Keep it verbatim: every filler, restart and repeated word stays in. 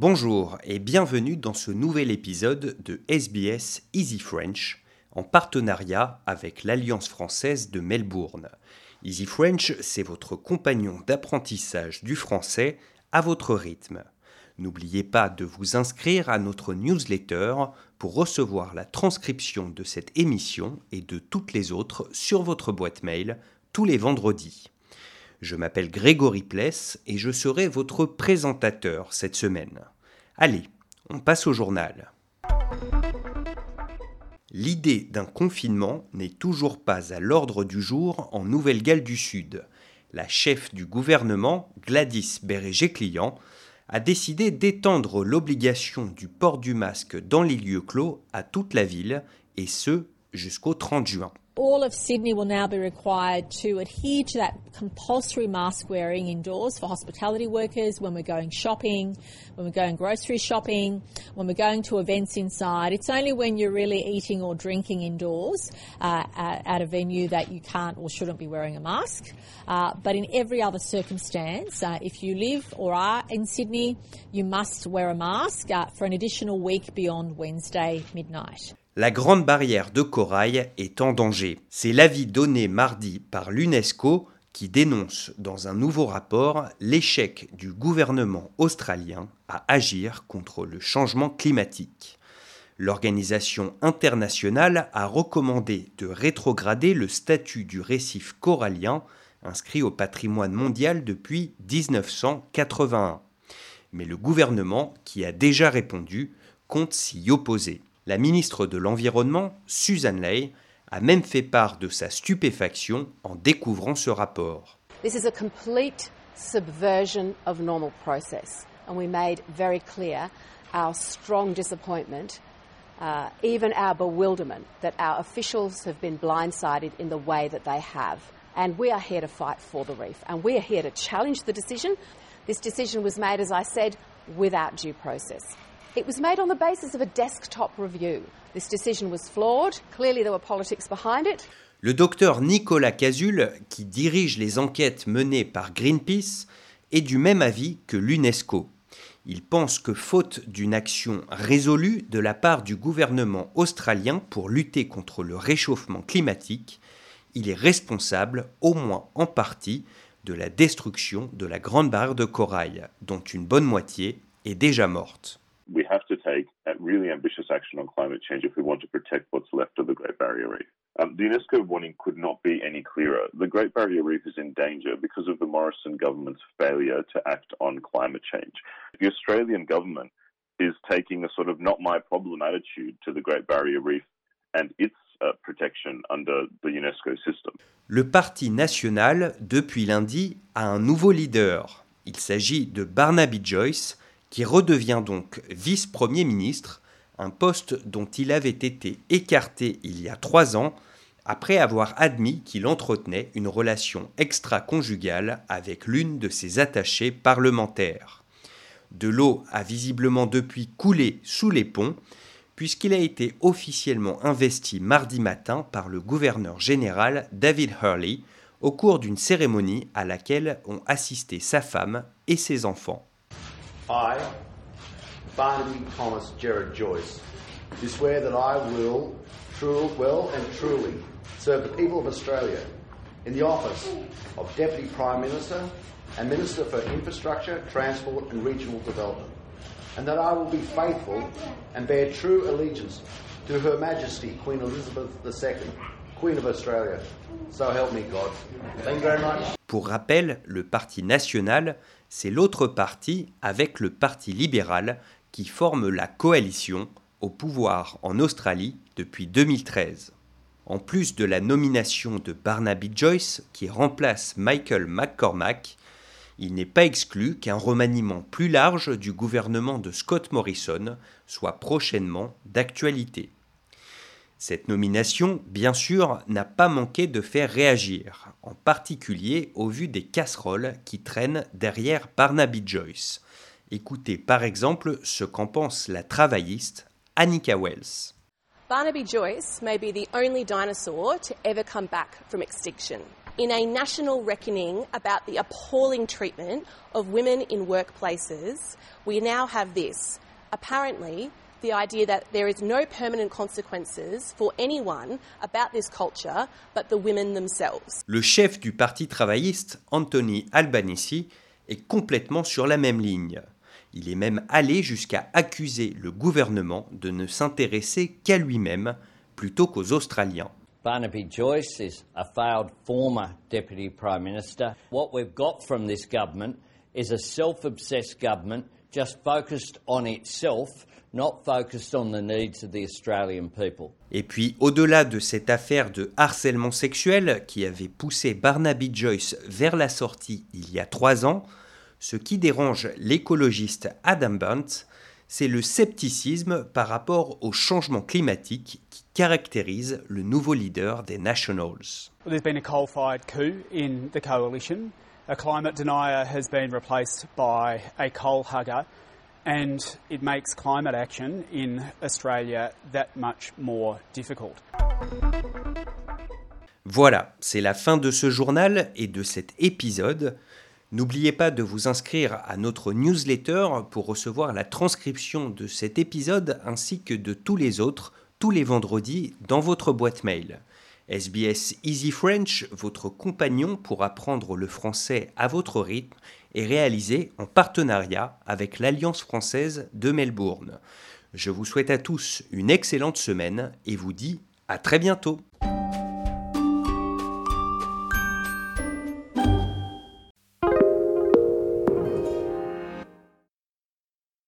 Bonjour et bienvenue dans ce nouvel épisode de S B S Easy French en partenariat avec l'Alliance française de Melbourne. Easy French, c'est votre compagnon d'apprentissage du français à votre rythme. N'oubliez pas de vous inscrire à notre newsletter pour recevoir la transcription de cette émission et de toutes les autres sur votre boîte mail tous les vendredis. Je m'appelle Grégory Pless et je serai votre présentateur cette semaine. Allez, on passe au journal. L'idée d'un confinement n'est toujours pas à l'ordre du jour en Nouvelle-Galles du Sud. La chef du gouvernement, Gladys Berejiklian, a décidé d'étendre l'obligation du port du masque dans les lieux clos à toute la ville, et ce, jusqu'au trente juin. All of Sydney will now be required to adhere to that compulsory mask wearing indoors for hospitality workers when we're going shopping, when we're going grocery shopping, when we're going to events inside. It's only when you're really eating or drinking indoors uh, at a venue that you can't or shouldn't be wearing a mask. Uh, but in every other circumstance, uh, if you live or are in Sydney, you must wear a mask uh, for an additional week beyond Wednesday midnight. La Grande Barrière de Corail est en danger. C'est l'avis donné mardi par l'UNESCO qui dénonce dans un nouveau rapport l'échec du gouvernement australien à agir contre le changement climatique. L'organisation internationale a recommandé de rétrograder le statut du récif corallien inscrit au patrimoine mondial depuis dix-neuf cent quatre-vingt-un. Mais le gouvernement, qui a déjà répondu, compte s'y opposer. La ministre de l'Environnement, Suzanne Lay, a même fait part de sa stupéfaction en découvrant ce rapport. This is a complete subversion of normal process, and we made very clear our strong disappointment, uh, even our bewilderment that our officials have been blindsided in the way that they have, and we are here to fight for the reef, and we are here to challenge the decision. This decision was made, as I said, without due process. It was made on the basis of a desktop review. This decision was flawed. Clearly there were politics behind it. Le docteur Nicolas Cazul, qui dirige les enquêtes menées par Greenpeace, est du même avis que l'UNESCO. Il pense que faute d'une action résolue de la part du gouvernement australien pour lutter contre le réchauffement climatique, il est responsable, au moins en partie, de la destruction de la Grande Barrière de Corail, dont une bonne moitié est déjà morte. We have to take really ambitious action on climate change if we want to protect what's left of the Great Barrier Reef. Um, the UNESCO warning could not be any clearer. The Great Barrier Reef is in danger because of the Morrison government's failure to act on climate change. The Australian government is taking a sort of not my problem attitude to the Great Barrier Reef and its uh, protection under the UNESCO system. Le Parti National, depuis lundi, a un nouveau leader. Il s'agit de Barnaby Joyce, qui redevient donc vice-premier ministre, un poste dont il avait été écarté il y a trois ans, après avoir admis qu'il entretenait une relation extra-conjugale avec l'une de ses attachées parlementaires. De l'eau a visiblement depuis coulé sous les ponts, puisqu'il a été officiellement investi mardi matin par le gouverneur général David Hurley, au cours d'une cérémonie à laquelle ont assisté sa femme et ses enfants. I, Barnaby Thomas Gerard Joyce, do swear that I will true, well and truly serve the people of Australia in the office of Deputy Prime Minister and Minister for Infrastructure, Transport and Regional Development, and that I will be faithful and bear true allegiance to Her Majesty Queen Elizabeth the Second, Queen of Australia. So help me God. Thank you very much. Pour rappel, le Parti National, c'est l'autre parti avec le Parti libéral qui forme la coalition au pouvoir en Australie depuis deux mille treize. En plus de la nomination de Barnaby Joyce qui remplace Michael McCormack, il n'est pas exclu qu'un remaniement plus large du gouvernement de Scott Morrison soit prochainement d'actualité. Cette nomination, bien sûr, n'a pas manqué de faire réagir, en particulier au vu des casseroles qui traînent derrière Barnaby Joyce. Écoutez par exemple ce qu'en pense la travailliste Annika Wells. Barnaby Joyce may be the only dinosaur to ever come back from extinction. in a national reckoning about the appalling treatment of women in workplaces, we now have this. Apparently, the idea that there is no permanent consequences for anyone about this culture but the women themselves. Le chef du Parti travailliste, Anthony Albanese, est complètement sur la même ligne. Il est même allé jusqu'à accuser le gouvernement de ne s'intéresser qu'à lui-même plutôt qu'aux Australiens. Barnaby Joyce is a failed former deputy prime minister. What we've got from this government is a self-obsessed government just focused on itself, not focused on the needs of the Australian people. Et puis, au-delà de cette affaire de harcèlement sexuel qui avait poussé Barnaby Joyce vers la sortie il y a trois ans, ce qui dérange l'écologiste Adam Bunt, c'est le scepticisme par rapport au changement climatique qui caractérise le nouveau leader des Nationals. Well, there's been a coal-fired coup in the coalition. A climate denier has been replaced by a coal hugger, and it makes climate action in Australia that much more difficult. Voilà, c'est la fin de ce journal et de cet épisode. N'oubliez pas de vous inscrire à notre newsletter pour recevoir la transcription de cet épisode ainsi que de tous les autres, tous les vendredis, dans votre boîte mail. S B S Easy French, votre compagnon pour apprendre le français à votre rythme, est réalisé en partenariat avec l'Alliance française de Melbourne. Je vous souhaite à tous une excellente semaine et vous dis à très bientôt.